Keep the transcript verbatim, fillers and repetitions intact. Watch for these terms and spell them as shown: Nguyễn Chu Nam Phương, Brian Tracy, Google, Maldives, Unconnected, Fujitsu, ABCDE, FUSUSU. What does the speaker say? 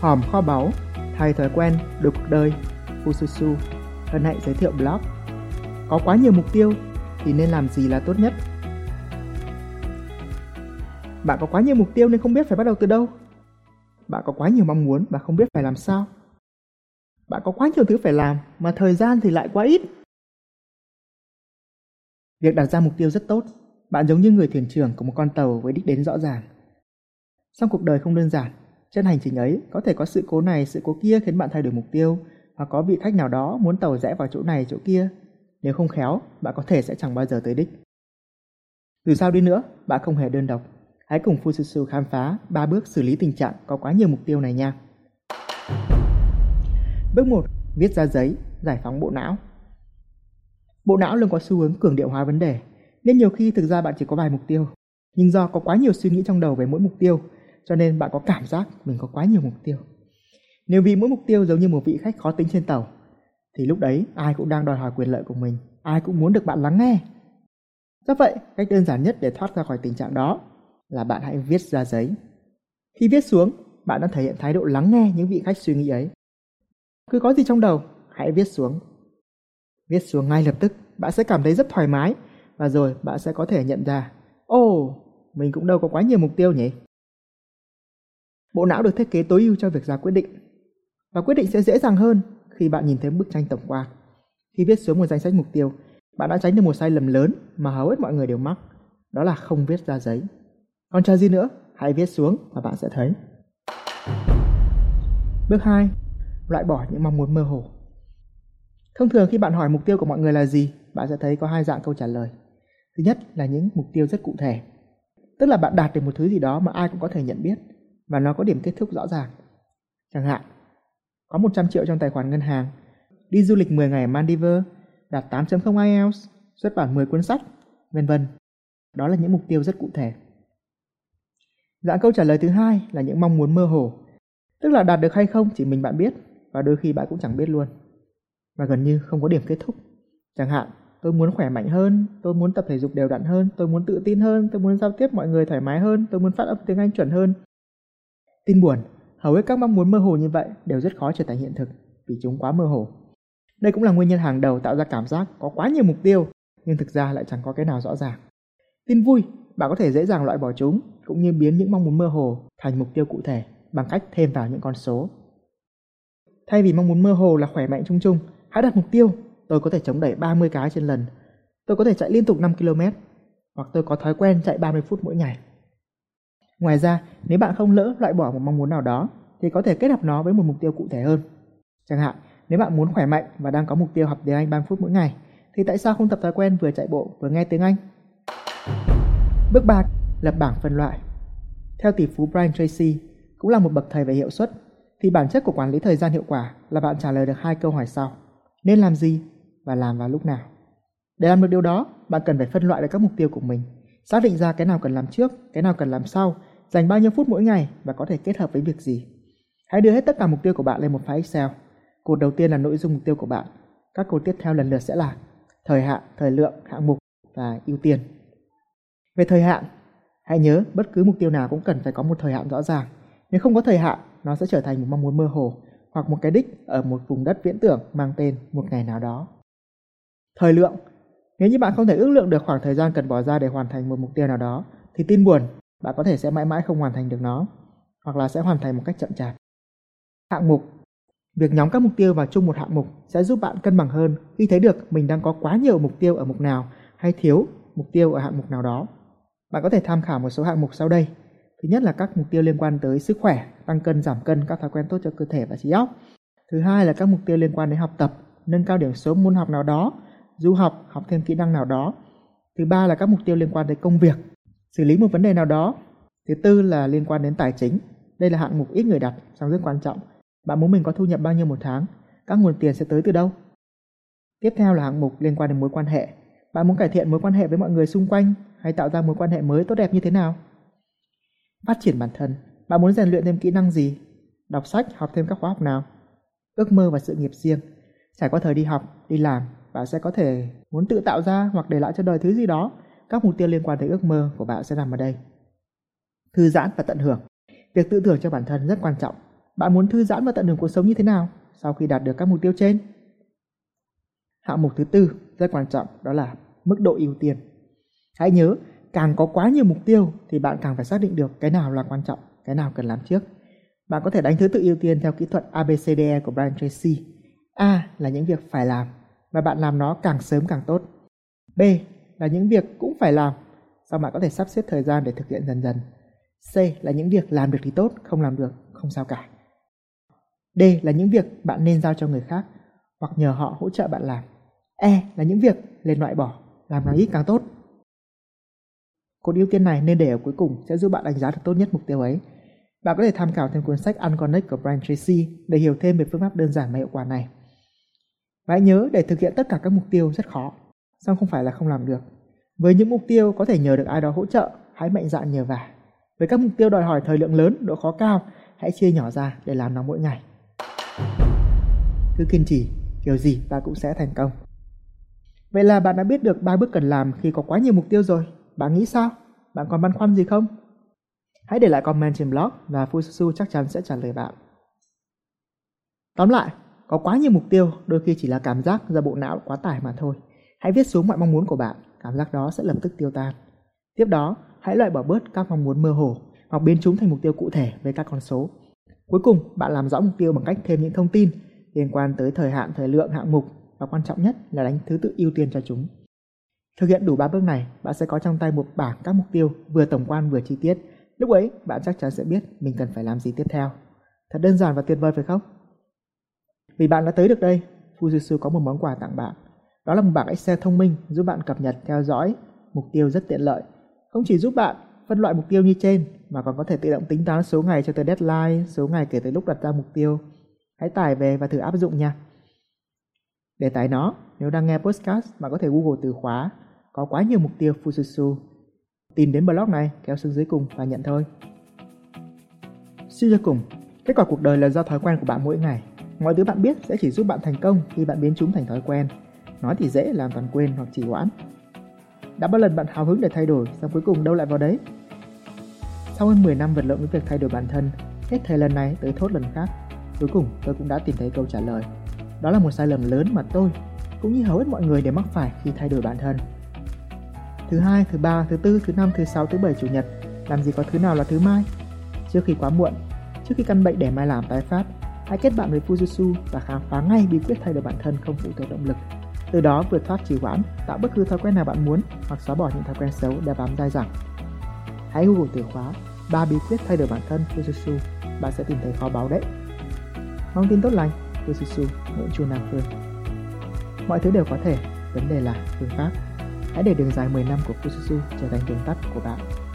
hòm kho báu, thay thói quen, đổi cuộc đời, Fususu, Hân Hạnh giới thiệu blog. Có quá nhiều mục tiêu thì nên làm gì là tốt nhất? Bạn có quá nhiều mục tiêu nên không biết phải bắt đầu từ đâu. Bạn có quá nhiều mong muốn mà không biết phải làm sao. Bạn có quá nhiều thứ phải làm mà thời gian thì lại quá ít. Việc đặt ra mục tiêu rất tốt. Bạn giống như người thuyền trưởng của một con tàu với đích đến rõ ràng. Song cuộc đời không đơn giản. Trên hành trình ấy, có thể có sự cố này, sự cố kia khiến bạn thay đổi mục tiêu, hoặc có vị khách nào đó muốn tàu rẽ vào chỗ này, chỗ kia. Nếu không khéo, bạn có thể sẽ chẳng bao giờ tới đích. Dù sao đi nữa, bạn không hề đơn độc. Hãy cùng Fujitsu khám phá ba bước xử lý tình trạng có quá nhiều mục tiêu này nha. Bước một. Viết ra giấy, giải phóng bộ não. Bộ não luôn có xu hướng cường điệu hóa vấn đề, nên nhiều khi thực ra bạn chỉ có vài mục tiêu. Nhưng do có quá nhiều suy nghĩ trong đầu về mỗi mục tiêu, cho nên bạn có cảm giác mình có quá nhiều mục tiêu. Nếu vì mỗi mục tiêu giống như một vị khách khó tính trên tàu, thì lúc đấy ai cũng đang đòi hỏi quyền lợi của mình, ai cũng muốn được bạn lắng nghe. Do vậy, cách đơn giản nhất để thoát ra khỏi tình trạng đó là bạn hãy viết ra giấy. Khi viết xuống, bạn đã thể hiện thái độ lắng nghe những vị khách suy nghĩ ấy. Cứ có gì trong đầu, hãy viết xuống. Viết xuống ngay lập tức, bạn sẽ cảm thấy rất thoải mái, và rồi bạn sẽ có thể nhận ra, ồ, oh, mình cũng đâu có quá nhiều mục tiêu nhỉ. Bộ não được thiết kế tối ưu cho việc ra quyết định, và quyết định sẽ dễ dàng hơn khi bạn nhìn thấy bức tranh tổng quan. Khi viết xuống một danh sách mục tiêu, bạn đã tránh được một sai lầm lớn mà hầu hết mọi người đều mắc, đó là không viết ra giấy. Còn chờ gì nữa, hãy viết xuống và bạn sẽ thấy. Bước hai. Loại bỏ những mong muốn mơ hồ. Thông thường khi bạn hỏi mục tiêu của mọi người là gì, bạn sẽ thấy có hai dạng câu trả lời. Thứ nhất là những mục tiêu rất cụ thể, tức là bạn đạt được một thứ gì đó mà ai cũng có thể nhận biết và nó có điểm kết thúc rõ ràng. Chẳng hạn, có một trăm triệu trong tài khoản ngân hàng, đi du lịch mười ngày Maldives, đạt tám chấm không ai eo, xuất bản mười cuốn sách, vân vân. Đó là những mục tiêu rất cụ thể. Dạng câu trả lời thứ hai là những mong muốn mơ hồ, tức là đạt được hay không chỉ mình bạn biết và đôi khi bạn cũng chẳng biết luôn, và gần như không có điểm kết thúc. Chẳng hạn, tôi muốn khỏe mạnh hơn, tôi muốn tập thể dục đều đặn hơn, tôi muốn tự tin hơn, tôi muốn giao tiếp mọi người thoải mái hơn, tôi muốn phát âm tiếng Anh chuẩn hơn. Tin buồn, hầu hết các mong muốn mơ hồ như vậy đều rất khó trở thành hiện thực vì chúng quá mơ hồ. Đây cũng là nguyên nhân hàng đầu tạo ra cảm giác có quá nhiều mục tiêu nhưng thực ra lại chẳng có cái nào rõ ràng. Tin vui, bạn có thể dễ dàng loại bỏ chúng cũng như biến những mong muốn mơ hồ thành mục tiêu cụ thể bằng cách thêm vào những con số. Thay vì mong muốn mơ hồ là khỏe mạnh chung chung, hãy đặt mục tiêu, tôi có thể chống đẩy ba mươi cái trên lần, tôi có thể chạy liên tục năm ki lô mét, hoặc tôi có thói quen chạy ba mươi phút mỗi ngày. Ngoài ra, nếu bạn không lỡ loại bỏ một mong muốn nào đó, thì có thể kết hợp nó với một mục tiêu cụ thể hơn. Chẳng hạn, nếu bạn muốn khỏe mạnh và đang có mục tiêu học tiếng Anh ba mươi phút mỗi ngày, thì tại sao không tập thói quen vừa chạy bộ vừa nghe tiếng Anh? Bước ba. Lập bảng phân loại. Theo tỷ phú Brian Tracy, cũng là một bậc thầy về hiệu suất, thì bản chất của quản lý thời gian hiệu quả là bạn trả lời được hai câu hỏi sau: nên làm gì và làm vào lúc nào. Để làm được điều đó, bạn cần phải phân loại được các mục tiêu của mình, xác định ra cái nào cần làm trước, cái nào cần làm sau, dành bao nhiêu phút mỗi ngày và có thể kết hợp với việc gì. Hãy đưa hết tất cả mục tiêu của bạn lên một file Excel. Cột đầu tiên là nội dung mục tiêu của bạn. Các cột tiếp theo lần lượt sẽ là thời hạn, thời lượng, hạng mục và ưu tiên. Về thời hạn, hãy nhớ bất cứ mục tiêu nào cũng cần phải có một thời hạn rõ ràng. Nếu không có thời hạn, nó sẽ trở thành một mong muốn mơ hồ hoặc một cái đích ở một vùng đất viễn tưởng mang tên một ngày nào đó. Thời lượng, nếu như bạn không thể ước lượng được khoảng thời gian cần bỏ ra để hoàn thành một mục tiêu nào đó, thì tin buồn, bạn có thể sẽ mãi mãi không hoàn thành được nó, hoặc là sẽ hoàn thành một cách chậm chạp. Hạng mục, việc nhóm các mục tiêu vào chung một hạng mục sẽ giúp bạn cân bằng hơn khi thấy được mình đang có quá nhiều mục tiêu ở mục nào hay thiếu mục tiêu ở hạng mục nào đó. Bạn có thể tham khảo một số hạng mục sau đây. Thứ nhất là các mục tiêu liên quan tới sức khỏe, tăng cân, giảm cân, các thói quen tốt cho cơ thể và trí óc. Thứ hai là các mục tiêu liên quan đến học tập, nâng cao điểm số môn học nào đó, du học, học thêm kỹ năng nào đó. Thứ ba là các mục tiêu liên quan tới công việc, xử lý một vấn đề nào đó. Thứ tư là liên quan đến tài chính. Đây là hạng mục ít người đặt, song rất quan trọng. Bạn muốn mình có thu nhập bao nhiêu một tháng? Các nguồn tiền sẽ tới từ đâu? Tiếp theo là hạng mục liên quan đến mối quan hệ. Bạn muốn cải thiện mối quan hệ với mọi người xung quanh hay tạo ra mối quan hệ mới tốt đẹp như thế nào? Phát triển bản thân, bạn muốn rèn luyện thêm kỹ năng gì? Đọc sách, học thêm các khóa học nào? Ước mơ và sự nghiệp riêng, trải qua thời đi học, đi làm, bạn sẽ có thể muốn tự tạo ra hoặc để lại cho đời thứ gì đó. Các mục tiêu liên quan tới ước mơ của bạn sẽ nằm ở đây. Thư giãn và tận hưởng, việc tự thưởng cho bản thân rất quan trọng. Bạn muốn thư giãn và tận hưởng cuộc sống như thế nào sau khi đạt được các mục tiêu trên? Hạng mục thứ tư rất quan trọng, đó là mức độ ưu tiên. Hãy nhớ, càng có quá nhiều mục tiêu thì bạn càng phải xác định được cái nào là quan trọng, cái nào cần làm trước. Bạn có thể đánh thứ tự ưu tiên theo kỹ thuật A B C D E của Brian Tracy. A là những việc phải làm và bạn làm nó càng sớm càng tốt. B là những việc cũng phải làm, xong bạn có thể sắp xếp thời gian để thực hiện dần dần. C là những việc làm được thì tốt, không làm được không sao cả. D là những việc bạn nên giao cho người khác hoặc nhờ họ hỗ trợ bạn làm. E là những việc nên loại bỏ, làm nó ít càng tốt. Cột ưu tiên này nên để ở cuối cùng sẽ giúp bạn đánh giá được tốt nhất mục tiêu ấy. Bạn có thể tham khảo thêm cuốn sách Unconnected của Brian Tracy để hiểu thêm về phương pháp đơn giản và hiệu quả này. Và hãy nhớ, để thực hiện tất cả các mục tiêu rất khó, song không phải là không làm được. Với những mục tiêu có thể nhờ được ai đó hỗ trợ, hãy mạnh dạn nhờ vả. Với các mục tiêu đòi hỏi thời lượng lớn, độ khó cao, hãy chia nhỏ ra để làm nó mỗi ngày. Cứ kiên trì, kiểu gì bạn cũng sẽ thành công. Vậy là bạn đã biết được ba bước cần làm khi có quá nhiều mục tiêu rồi. Bạn nghĩ sao? Bạn còn băn khoăn gì không? Hãy để lại comment trên blog và Fususu chắc chắn sẽ trả lời bạn. Tóm lại, có quá nhiều mục tiêu đôi khi chỉ là cảm giác do bộ não quá tải mà thôi. Hãy viết xuống mọi mong muốn của bạn, cảm giác đó sẽ lập tức tiêu tan. Tiếp đó, hãy loại bỏ bớt các mong muốn mơ hồ hoặc biến chúng thành mục tiêu cụ thể với các con số. Cuối cùng, bạn làm rõ mục tiêu bằng cách thêm những thông tin liên quan tới thời hạn, thời lượng, hạng mục và quan trọng nhất là đánh thứ tự ưu tiên cho chúng. Thực hiện đủ ba bước này, bạn sẽ có trong tay một bảng các mục tiêu vừa tổng quan vừa chi tiết. Lúc ấy, bạn chắc chắn sẽ biết mình cần phải làm gì tiếp theo. Thật đơn giản và tuyệt vời phải không? Vì bạn đã tới được đây, Fujitsu có một món quà tặng bạn. Đó là một bảng Excel thông minh giúp bạn cập nhật, theo dõi mục tiêu rất tiện lợi. Không chỉ giúp bạn phân loại mục tiêu như trên, mà còn có thể tự động tính toán số ngày cho tới deadline, số ngày kể từ lúc đặt ra mục tiêu. Hãy tải về và thử áp dụng nha. Để tải nó, nếu đang nghe podcast, bạn có thể Google từ khóa có quá nhiều mục tiêu Fujitsu. Tìm đến blog này, kéo xuống dưới cùng và nhận thôi. Suy ra cùng, kết quả cuộc đời là do thói quen của bạn mỗi ngày. Mọi thứ bạn biết sẽ chỉ giúp bạn thành công khi bạn biến chúng thành thói quen. Nói thì dễ, làm toàn quên hoặc trì hoãn. Đã bao lần bạn hào hứng để thay đổi, xong cuối cùng đâu lại vào đấy? Sau hơn mười năm vật lộn với việc thay đổi bản thân, hết thời lần này tới thốt lần khác, cuối cùng tôi cũng đã tìm thấy câu trả lời. Đó là một sai lầm lớn mà tôi, cũng như hầu hết mọi người đều mắc phải khi thay đổi bản thân. Thứ hai, thứ ba, thứ tư, thứ năm, thứ sáu, thứ bảy, chủ nhật, làm gì có thứ nào là thứ mai. Trước khi quá muộn, trước khi căn bệnh để mai làm tái phát, hãy kết bạn với Fujitsu và khám phá ngay bí quyết thay đổi bản thân không phụ thuộc động lực. Từ đó vượt thoát trì hoãn, tạo bất cứ thói quen nào bạn muốn hoặc xóa bỏ những thói quen xấu đã bám dai dẳng. Hãy Google từ khóa ba bí quyết thay đổi bản thân Fujitsu, bạn sẽ tìm thấy kho báu đấy. Mong tin tốt lành, Fujitsu, Nguyễn Chu Nam Phương. Mọi thứ đều có thể, vấn đề là phương pháp. Hãy để đường dài mười năm của Fujitsu trở thành đường tắt của bạn.